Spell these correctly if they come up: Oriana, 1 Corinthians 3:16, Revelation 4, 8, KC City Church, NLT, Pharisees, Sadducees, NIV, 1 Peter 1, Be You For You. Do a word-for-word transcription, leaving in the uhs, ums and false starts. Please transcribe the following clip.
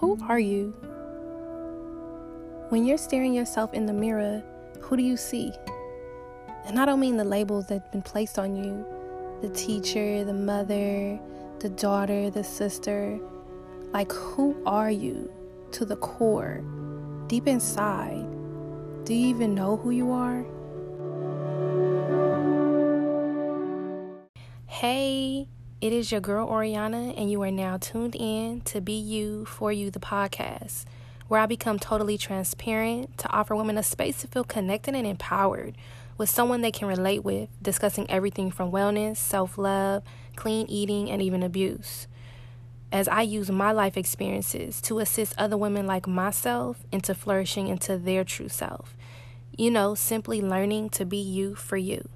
who are you? When you're staring yourself in the mirror, who do you see? And I don't mean the labels that have been placed on you. The teacher, the mother, the daughter, the sister. Like, who are you to the core? Deep inside, do you even know who you are? Hey, it is your girl Oriana, and you are now tuned in to Be You For You, the podcast, where I become totally transparent to offer women a space to feel connected and empowered with someone they can relate with, discussing everything from wellness, self-love, clean eating, and even abuse, as I use my life experiences to assist other women like myself into flourishing into their true self. You know, simply learning to be you for you.